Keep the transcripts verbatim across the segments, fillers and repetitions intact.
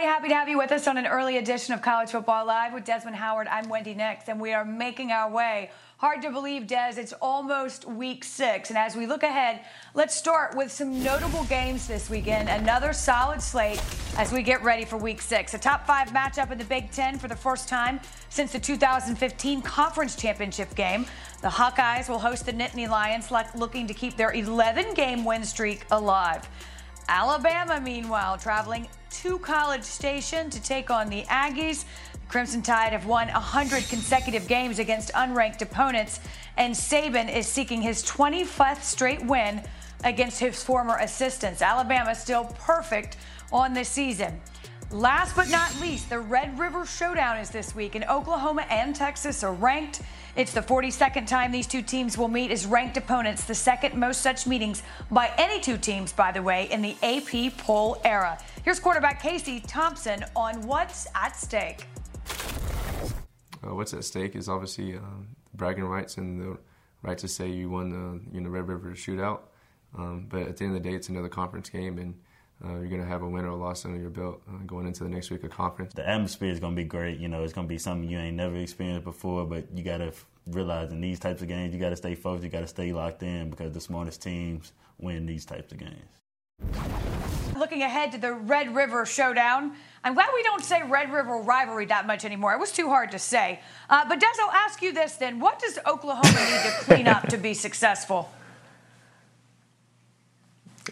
everybody. Happy to have you with us on an early edition of College Football Live with Desmond Howard. I'm Wendy Nix, and we are making our way. Hard to believe, Des, it's almost week six. And as we look ahead, let's start with some notable games this weekend. Another solid slate as we get ready for week six. A top five matchup in the Big Ten for the first time since the two thousand fifteen Conference Championship game. The Hawkeyes will host the Nittany Lions, looking to keep their eleven game win streak alive. Alabama, meanwhile, traveling to College Station to take on the Aggies. The Crimson Tide have won one hundred consecutive games against unranked opponents, and Saban is seeking his twenty-fifth straight win against his former assistants. Alabama still perfect on the season. Last but not least, the Red River Showdown is this week, and Oklahoma and Texas are ranked. It's the forty-second time these two teams will meet as ranked opponents, the second most such meetings by any two teams, by the way, in the A P poll era. Here's quarterback Casey Thompson on what's at stake. Uh, what's at stake is obviously uh, bragging rights and the right to say you won the you know, Red River Shootout. Um, but at the end of the day, it's another conference game, and Uh, you're going to have a win or a loss under your belt uh, going into the next week of conference. The atmosphere is going to be great. You know, it's going to be something you ain't never experienced before, but you got to realize in these types of games, you got to stay focused, you got to stay locked in, because the smartest teams win these types of games. Looking ahead to the Red River Showdown. I'm glad we don't say Red River rivalry that much anymore. It was too hard to say. Uh, but Des, I'll ask you this then. What does Oklahoma need to clean up to be successful?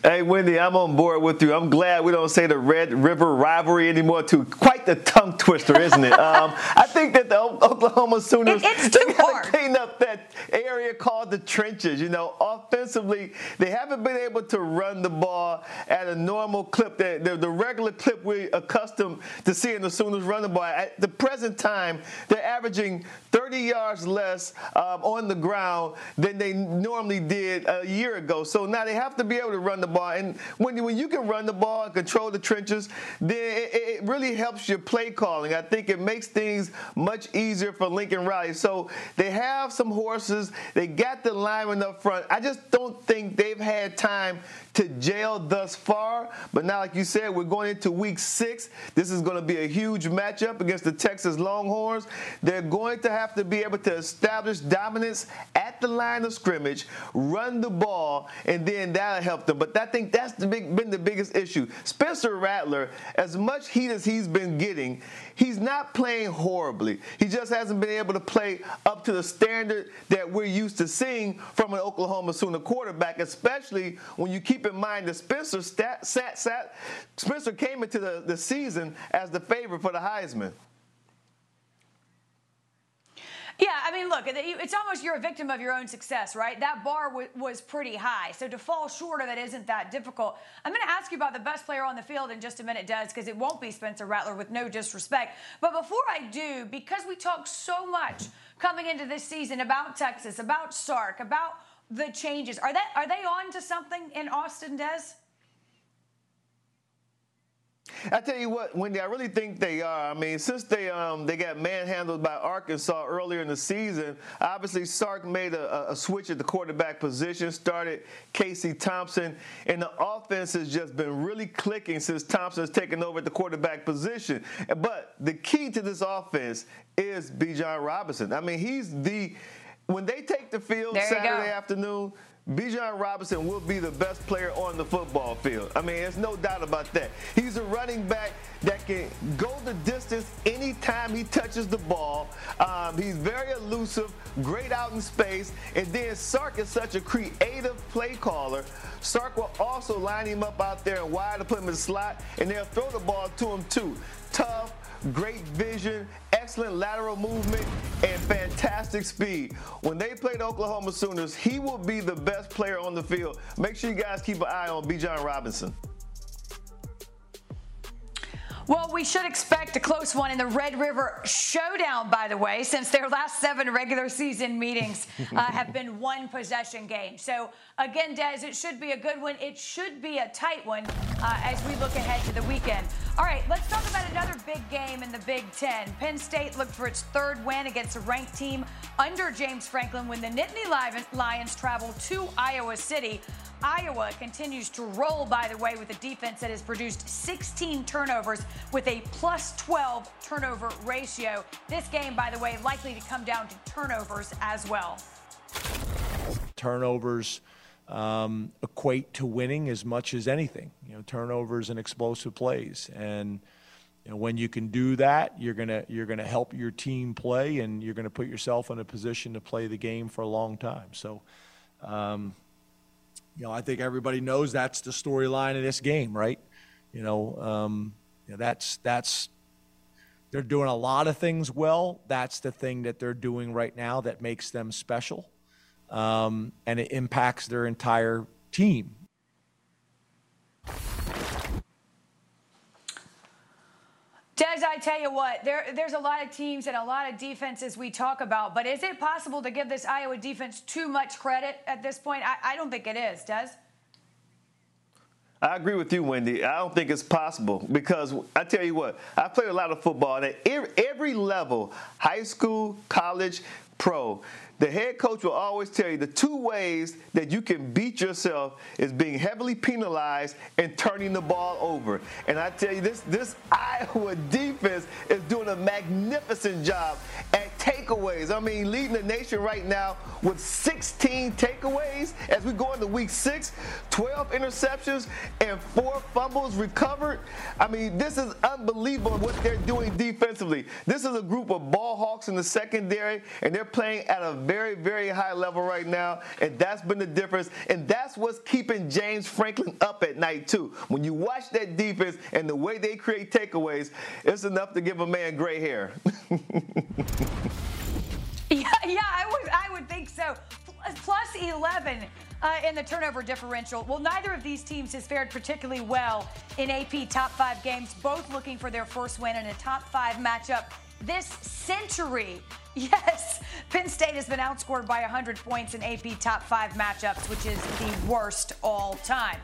Hey, Wendy, I'm on board with you. I'm glad we don't say the Red River rivalry anymore. Too. Quite the tongue twister, isn't it? um, I think that the o Oklahoma Sooners, it, they got to clean up that area called the trenches. You know, offensively, they haven't been able to run the ball at a normal clip, the, the, the regular clip we're accustomed to seeing the Sooners run the ball. At the present time, they're averaging thirty yards less um, on the ground than they normally did a year ago. So now they have to be able to run the ball, and when you, when you can run the ball and control the trenches, then it, it really helps your play calling. I think it makes things much easier for Lincoln Riley. So they have some horses. They got the linemen up front. I just don't think they've had time to gel thus far. But now, like you said, we're going into week six. This is going to be a huge matchup against the Texas Longhorns. They're going to have to be able to establish dominance at the line of scrimmage, run the ball, and then that'll help them. But I think that's the big, been the biggest issue. Spencer Rattler, as much heat as he's been getting, he's not playing horribly. He just hasn't been able to play up to the standard that we're used to seeing from an Oklahoma Sooner quarterback, especially when you keep in mind that Spencer, stat, sat, sat, Spencer came into the, the season as the favorite for the Heisman. Yeah, I mean, look, it's almost you're a victim of your own success, right? That bar w was pretty high, so to fall short of it isn't that difficult. I'm going to ask you about the best player on the field in just a minute, Des, because it won't be Spencer Rattler, with no disrespect. But before I do, because we talk so much coming into this season about Texas, about Sark, about the changes, are, that, are they on to something in Austin, Des? I tell you what, Wendy, I really think they are. I mean, since they um, they got manhandled by Arkansas earlier in the season, obviously Sark made a, a switch at the quarterback position, started Casey Thompson, and the offense has just been really clicking since Thompson's taken over at the quarterback position. But the key to this offense is Bijan Robinson. I mean, he's the – when they take the field Saturday afternoon – Bijan Robinson will be the best player on the football field. I mean, there's no doubt about that. He's a running back that can go the distance anytime he touches the ball. Um, he's very elusive, great out in space. And then Sark is such a creative play caller. Sark will also line him up out there and wide to put him in the slot, and they'll throw the ball to him too. Tough, great vision, excellent lateral movement, and fantastic speed. When they play the Oklahoma Sooners, he will be the best player on the field. Make sure you guys keep an eye on Bijan Robinson. Well, we should expect a close one in the Red River Showdown, by the way, since their last seven regular season meetings uh, have been one possession game. So, again, Des, it should be a good one. It should be a tight one uh, as we look ahead to the weekend. All right, let's talk about another big game in the Big Ten. Penn State looked for its third win against a ranked team under James Franklin when the Nittany Lions traveled to Iowa City. Iowa continues to roll, by the way, with a defense that has produced sixteen turnovers with a plus twelve turnover ratio. This game, by the way, likely to come down to turnovers as well. Turnovers um, equate to winning as much as anything. You know, turnovers and explosive plays. And you know, when you can do that, you're gonna you're gonna help your team play, and you're gonna put yourself in a position to play the game for a long time. So, um, you know, I think everybody knows that's the storyline of this game, right? You know, um, you know, that's that's they're doing a lot of things well. That's the thing that they're doing right now that makes them special. Um, and it impacts their entire team. Des, I tell you what, there, there's a lot of teams and a lot of defenses we talk about, but is it possible to give this Iowa defense too much credit at this point? I, I don't think it is, Des. I agree with you, Wendy. I don't think it's possible because I tell you what, I played a lot of football at every level, high school, college, pro. The head coach will always tell you the two ways that you can beat yourself is being heavily penalized and turning the ball over. And I tell you, this, this Iowa defense is doing a magnificent job at takeaways. I mean, leading the nation right now with sixteen takeaways as we go into week six, twelve interceptions and four fumbles recovered. I mean, this is unbelievable what they're doing defensively. This is a group of ball hawks in the secondary, and they're playing at a very, very high level right now, and that's been the difference, and that's what's keeping James Franklin up at night, too. When you watch that defense and the way they create takeaways, it's enough to give a man gray hair. yeah, yeah, I would, I would think so. plus eleven uh, in the turnover differential. Well, neither of these teams has fared particularly well in A P top five games, both looking for their first win in a top five matchup this century. Yes, Penn State has been outscored by one hundred points in A P top five matchups, which is the worst all time.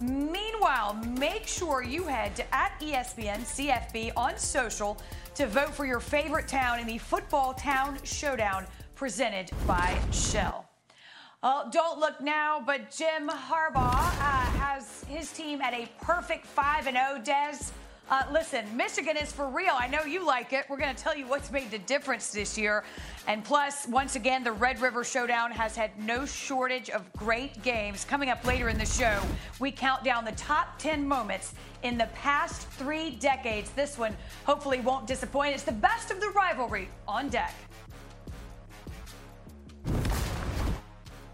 Meanwhile, make sure you head to at E S P N C F B on social to vote for your favorite town in the Football Town Showdown presented by Shell. Uh, don't look now, but Jim Harbaugh uh, has his team at a perfect five and oh, Des. Uh, listen, Michigan is for real. I know you like it. We're going to tell you what's made the difference this year. And plus, once again, the Red River Showdown has had no shortage of great games. Coming up later in the show, we count down the top ten moments in the past three decades. This one hopefully won't disappoint. It's the best of the rivalry on deck.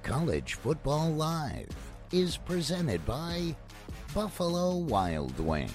College Football Live is presented by Buffalo Wild Wings.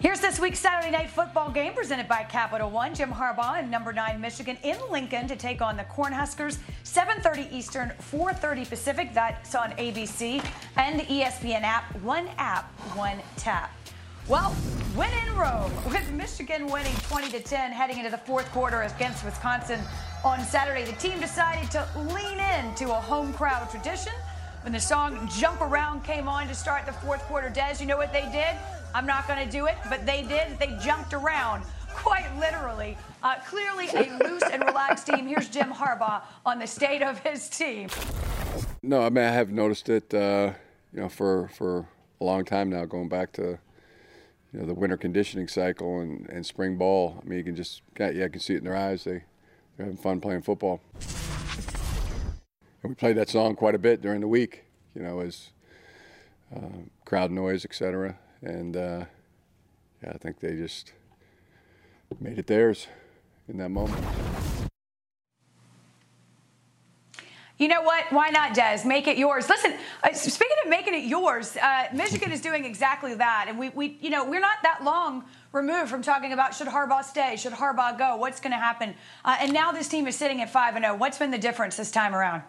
Here's this week's Saturday Night Football game presented by Capital One. Jim Harbaugh and number nine Michigan in Lincoln to take on the Cornhuskers. seven thirty Eastern, four thirty Pacific. That's on A B C and the E S P N app. One app, one tap. Well, win in Rome with Michigan winning twenty to ten heading into the fourth quarter against Wisconsin on Saturday. The team decided to lean in to a home crowd tradition when the song "Jump Around" came on to start the fourth quarter. Des, you know what they did? I'm not going to do it, but they did. They jumped around, quite literally. Uh, clearly a loose and relaxed team. Here's Jim Harbaugh on the state of his team. No, I mean, I have noticed it, uh, you know, for for a long time now, going back to, you know, the winter conditioning cycle and, and spring ball. I mean, you can just, yeah, I can see it in their eyes. They, they're having fun playing football. And we played that song quite a bit during the week, you know, as uh, crowd noise, et cetera. And uh, yeah, I think they just made it theirs in that moment. You know what? Why not, Des? Make it yours. Listen, uh, speaking of making it yours, uh, Michigan is doing exactly that. And we, we, you know, we're not that long removed from talking about should Harbaugh stay, should Harbaugh go, what's going to happen. Uh, and now this team is sitting at five and oh. What's been the difference this time around?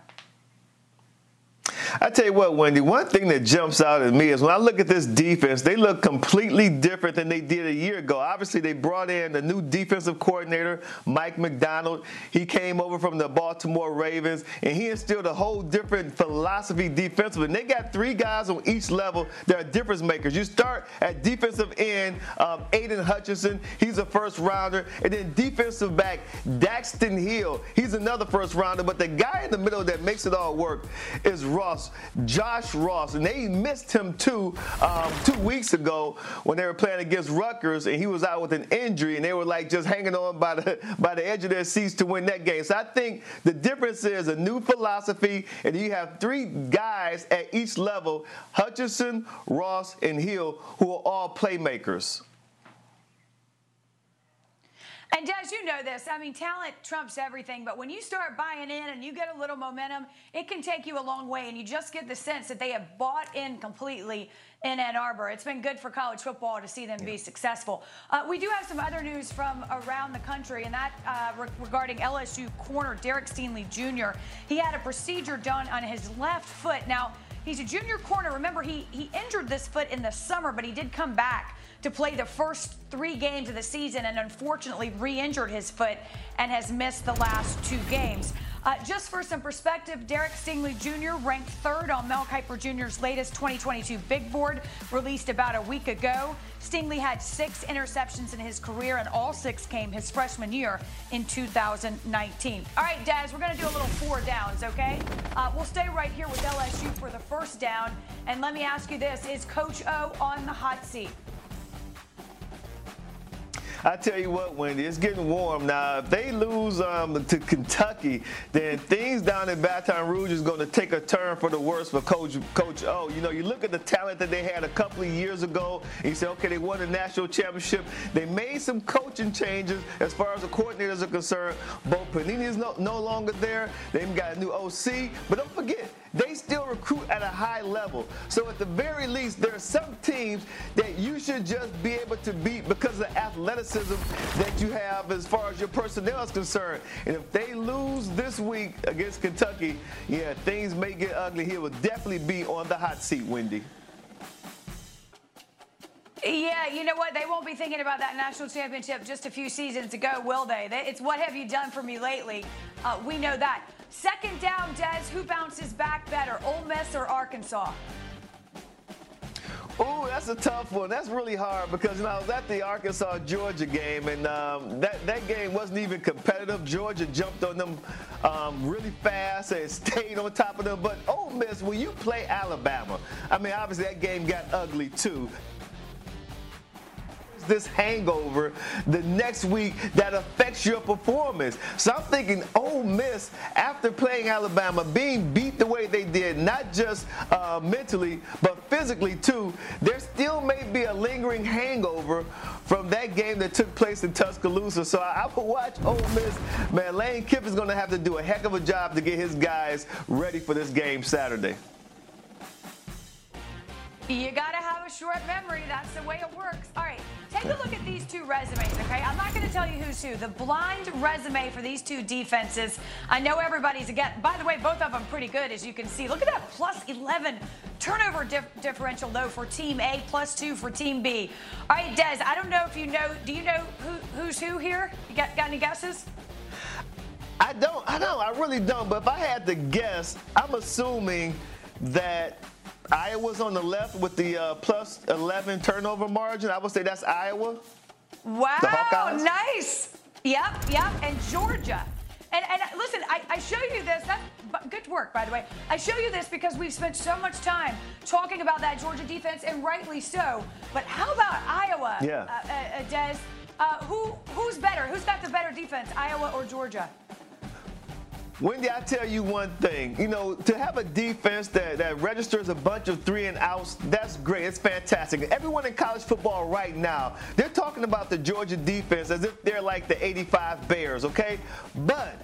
I tell you what, Wendy, one thing that jumps out at me is when I look at this defense, they look completely different than they did a year ago. Obviously, they brought in a new defensive coordinator, Mike McDonald. He came over from the Baltimore Ravens, and he instilled a whole different philosophy defensively. And they got three guys on each level that are difference makers. You start at defensive end, um, Aiden Hutchinson. He's a first-rounder. And then defensive back, Daxton Hill. He's another first-rounder. But the guy in the middle that makes it all work is Ross, Josh Ross. And they missed him too um, two weeks ago when they were playing against Rutgers, and he was out with an injury, and they were like just hanging on by the, by the edge of their seats to win that game. So I think the difference is a new philosophy, and you have three guys at each level, Hutchinson, Ross, and Hill, who are all playmakers. And, Des, you know this. I mean, talent trumps everything. But when you start buying in and you get a little momentum, it can take you a long way. And you just get the sense that they have bought in completely in Ann Arbor. It's been good for college football to see them yeah. be successful. Uh, we do have some other news from around the country, and that uh, re regarding L S U corner Derek Stingley Junior He had a procedure done on his left foot. Now, he's a junior corner. Remember, he, he injured this foot in the summer, but he did come back to play the first three games of the season and unfortunately re-injured his foot and has missed the last two games. Uh, just for some perspective, Derek Stingley Junior ranked third on Mel Kiper Junior's latest twenty twenty-two Big Board, released about a week ago. Stingley had six interceptions in his career, and all six came his freshman year in two thousand nineteen. All right, Des, we're going to do a little four downs, okay? Uh, we'll stay right here with L S U for the first down. And let me ask you this, is Coach O on the hot seat? I tell you what, Wendy, it's getting warm now. If they lose um, to Kentucky, then things down in Baton Rouge is going to take a turn for the worse for Coach Coach O. You know, you look at the talent that they had a couple of years ago, and you say, okay, they won the national championship. They made some coaching changes as far as the coordinators are concerned. Bo Pelini is no, no longer there. They've got a new O C, but don't forget, they still recruit at a high level. So at the very least, there are some teams that you should just be able to beat because of the athleticism that you have as far as your personnel is concerned. And if they lose this week against Kentucky, yeah, things may get ugly. He will definitely be on the hot seat, Wendy. Yeah, you know what? They won't be thinking about that national championship just a few seasons ago, will they? It's what have you done for me lately? Uh, we know that. Second down, Des, who bounces back better, Ole Miss or Arkansas? Ooh, that's a tough one. That's really hard because, you know, I was at the Arkansas-Georgia game, and um, that, that game wasn't even competitive. Georgia jumped on them um, really fast and stayed on top of them. But Ole Miss, when you play Alabama, I mean, obviously that game got ugly too. This hangover the next week that affects your performance. So I'm thinking Ole Miss, after playing Alabama, being beat the way they did, not just uh, mentally, but physically too, there still may be a lingering hangover from that game that took place in Tuscaloosa. So I, I would watch Ole Miss. Man, Lane Kiffin's going to have to do a heck of a job to get his guys ready for this game Saturday. You got to have a short memory. That's the way it works. All right, take a look at these two resumes, okay? I'm not going to tell you who's who. The blind resume for these two defenses. I know everybody's again. By the way, both of them pretty good, as you can see. Look at that plus eleven turnover dif differential, though, for Team A, plus two for Team B. All right, Des, I don't know if you know. Do you know who, who's who here? You got, got any guesses? I don't. I don't. I really don't. But if I had to guess, I'm assuming that Iowa's on the left with the uh, plus eleven turnover margin. I would say that's Iowa. Wow, nice. Yep, yep, and Georgia. And, and listen, I, I show you this. That's good work, by the way. I show you this because we've spent so much time talking about that Georgia defense, and rightly so. But how about Iowa, yeah. uh, uh, Des? Uh, who, who's better? Who's got the better defense, Iowa or Georgia? Wendy, I tell you one thing, you know, to have a defense that, that registers a bunch of three and outs, that's great. It's fantastic. Everyone in college football right now, they're talking about the Georgia defense as if they're like the eighty-five Bears, okay? But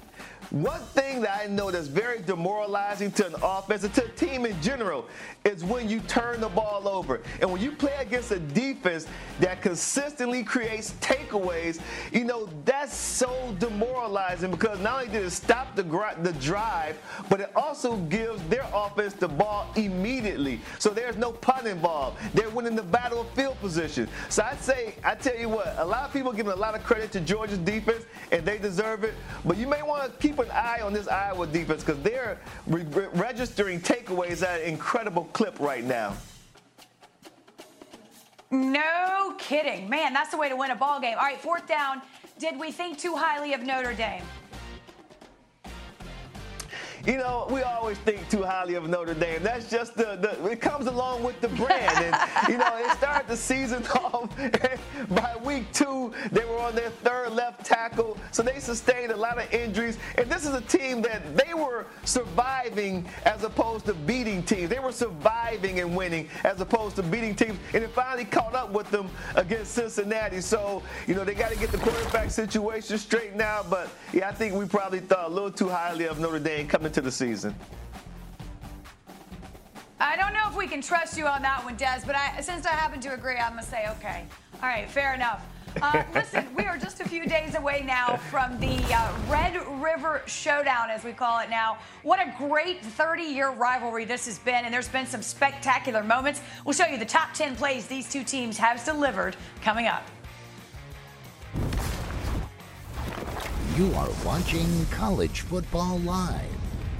One thing that I know that's very demoralizing to an offense and to a team in general is when you turn the ball over. And when you play against a defense that consistently creates takeaways, you know, that's so demoralizing because not only did it stop the, the drive, but it also gives their offense the ball immediately. So there's no punt involved. They're winning the battle of field position. So I'd say, I tell you what, a lot of people give a lot of credit to Georgia's defense, and they deserve it. But you may want to keep an eye on this Iowa defense because they're re re registering takeaways at an incredible clip right now. No kidding. Man, that's the way to win a ball game. All right, fourth down. Did we think too highly of Notre Dame? You know, we always think too highly of Notre Dame. That's just the, the it comes along with the brand. And, you know, it started the season off. By week two, they were on their third left tackle. So they sustained a lot of injuries. And this is a team that they were surviving as opposed to beating teams. They were surviving and winning as opposed to beating teams. And it finally caught up with them against Cincinnati. So, you know, they got to get the quarterback situation straight now. But, yeah, I think we probably thought a little too highly of Notre Dame coming to the season. I don't know if we can trust you on that one, Des, but I, since I happen to agree, I'm going to say okay. All right, fair enough. Uh, listen, we are just a few days away now from the uh, Red River Showdown, as we call it now. What a great thirty-year rivalry this has been, and there's been some spectacular moments. We'll show you the top ten plays these two teams have delivered coming up. You are watching College Football Live,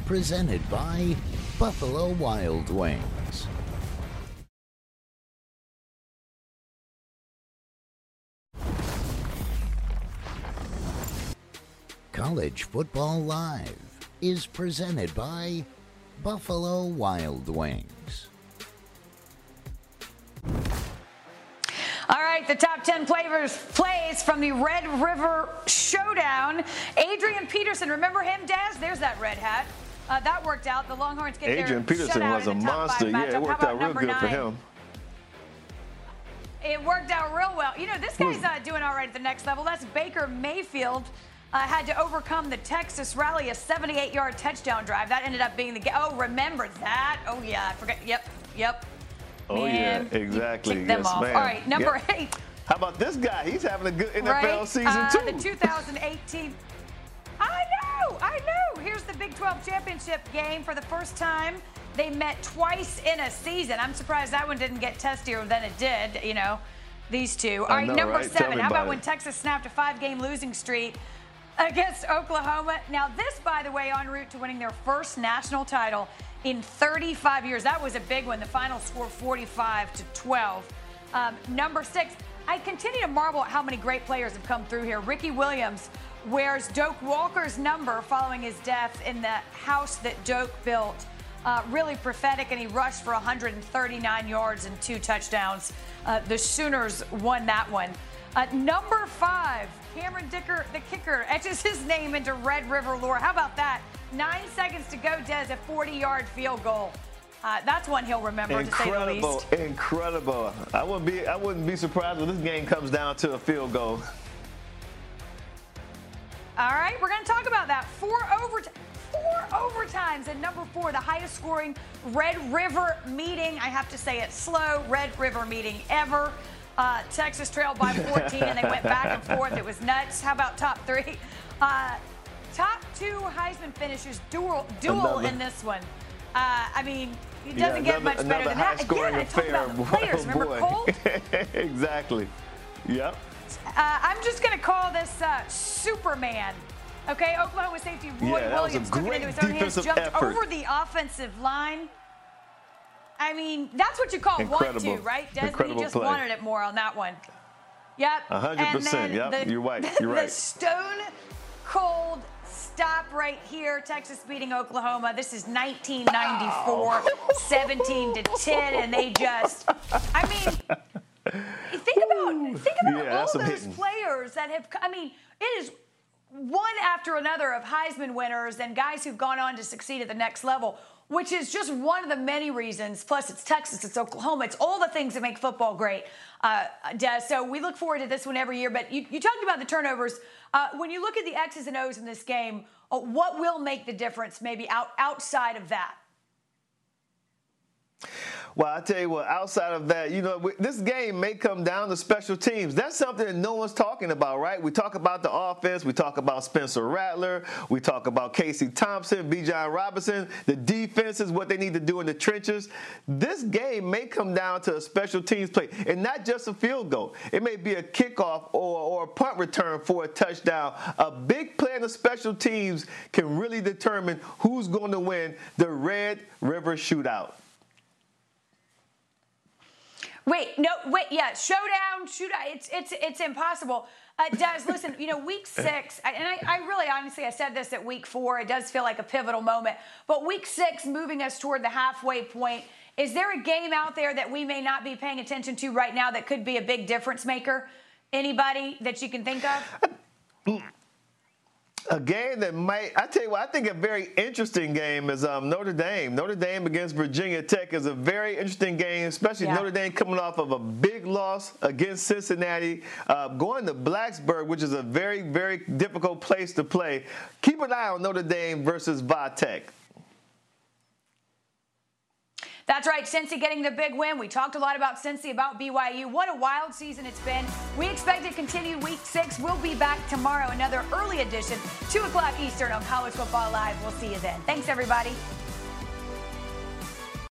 presented by Buffalo Wild Wings. College Football Live is presented by Buffalo Wild Wings. All right, the top ten players, plays from the Red River Showdown. Adrian Peterson, remember him, Daz? There's that red hat. Uh, that worked out. The Longhorns get their Adrian Peterson was a monster. Yeah, it worked out real good for him. It worked out real well. You know, this guy's not doing all right at the next level. That's Baker Mayfield. Uh, had to overcome the Texas rally, a seventy-eight yard touchdown drive. That ended up being the game. Oh, remember that? Oh, yeah. I forgot. Yep. Yep. Oh, man, yeah. Exactly. Kick them yes, off. All right. Number yep. eight. How about this guy? He's having a good N F L right? season, uh, too. The two thousand eighteen. I know. I know. Here's the Big twelve championship game for the first time. They met twice in a season. I'm surprised that one didn't get testier than it did, you know, these two. All right, know, number right? seven. How about, about when Texas snapped a five game losing streak against Oklahoma? Now, this, by the way, en route to winning their first national title in thirty-five years. That was a big one. The final score, forty-five to twelve. Um, number six. I continue to marvel at how many great players have come through here. Ricky Williams wears Doak Walker's number following his death in the house that Doak built. Uh, really prophetic, and he rushed for one hundred thirty-nine yards and two touchdowns. Uh, the Sooners won that one. Uh, number five, Cameron Dicker, the kicker, etches his name into Red River lore. How about that? Nine seconds to go, Des, a forty yard field goal. Uh, that's one he'll remember, incredible, to say the least. Incredible, incredible. I wouldn't be, I wouldn't be surprised when this game comes down to a field goal. All right, we're going to talk about that. Four overt four overtimes, and number four, the highest scoring Red River meeting. I have to say it slow. Red River meeting ever. Uh, Texas trailed by fourteen, and they went back and forth. It was nuts. How about top three? Uh, top two Heisman finishers duel duel another. in this one. Uh, I mean, it doesn't yeah, another, get much better than that. Again, I talked about the players. Remember boy. Cole? Exactly. Yep. Uh, I'm just going to call this uh, Superman. Okay, Oklahoma safety Roy yeah, Williams took it into his own hands, jumped effort. over the offensive line. I mean, that's what you call incredible. one two, right? Desmond, he just play. wanted it more on that one. Yep. one hundred percent. Yep. The, You're right. You're the right. The stone cold stop right here. Texas beating Oklahoma. This is nineteen ninety-four, seventeen to ten, and they just, I mean, think about think about yeah, all those hitting. players that have, I mean, it is one after another of Heisman winners and guys who've gone on to succeed at the next level. which is just one of the many reasons. Plus, it's Texas, it's Oklahoma, it's all the things that make football great. Uh, Des, so we look forward to this one every year. But you, you talked about the turnovers. Uh, when you look at the X's and O's in this game, uh, what will make the difference maybe out, outside of that? Well, I tell you what, outside of that, you know, we, this game may come down to special teams. That's something that no one's talking about, right? We talk about the offense. We talk about Spencer Rattler. We talk about Casey Thompson, Bijan Robinson. The defense is what they need to do in the trenches. This game may come down to a special teams play, and not just a field goal. It may be a kickoff or, or a punt return for a touchdown. A big play in the special teams can really determine who's going to win the Red River Shootout. Wait, no, wait, yeah, showdown, shootout, it's it's it's impossible. Uh, Des, listen, you know, week six, and I, I really honestly, I said this at week four, it does feel like a pivotal moment, but week six moving us toward the halfway point, is there a game out there that we may not be paying attention to right now that could be a big difference maker? Anybody that you can think of? A game that might, I tell you what, I think a very interesting game is um, Notre Dame. Notre Dame against Virginia Tech is a very interesting game, especially yeah. Notre Dame coming off of a big loss against Cincinnati, uh, going to Blacksburg, which is a very, very difficult place to play. Keep an eye on Notre Dame versus Va Tech. That's right, Cincy getting the big win. We talked a lot about Cincy, about B Y U. What a wild season it's been. We expect to continue week six. We'll be back tomorrow, another early edition, two o'clock Eastern on College Football Live. We'll see you then. Thanks, everybody.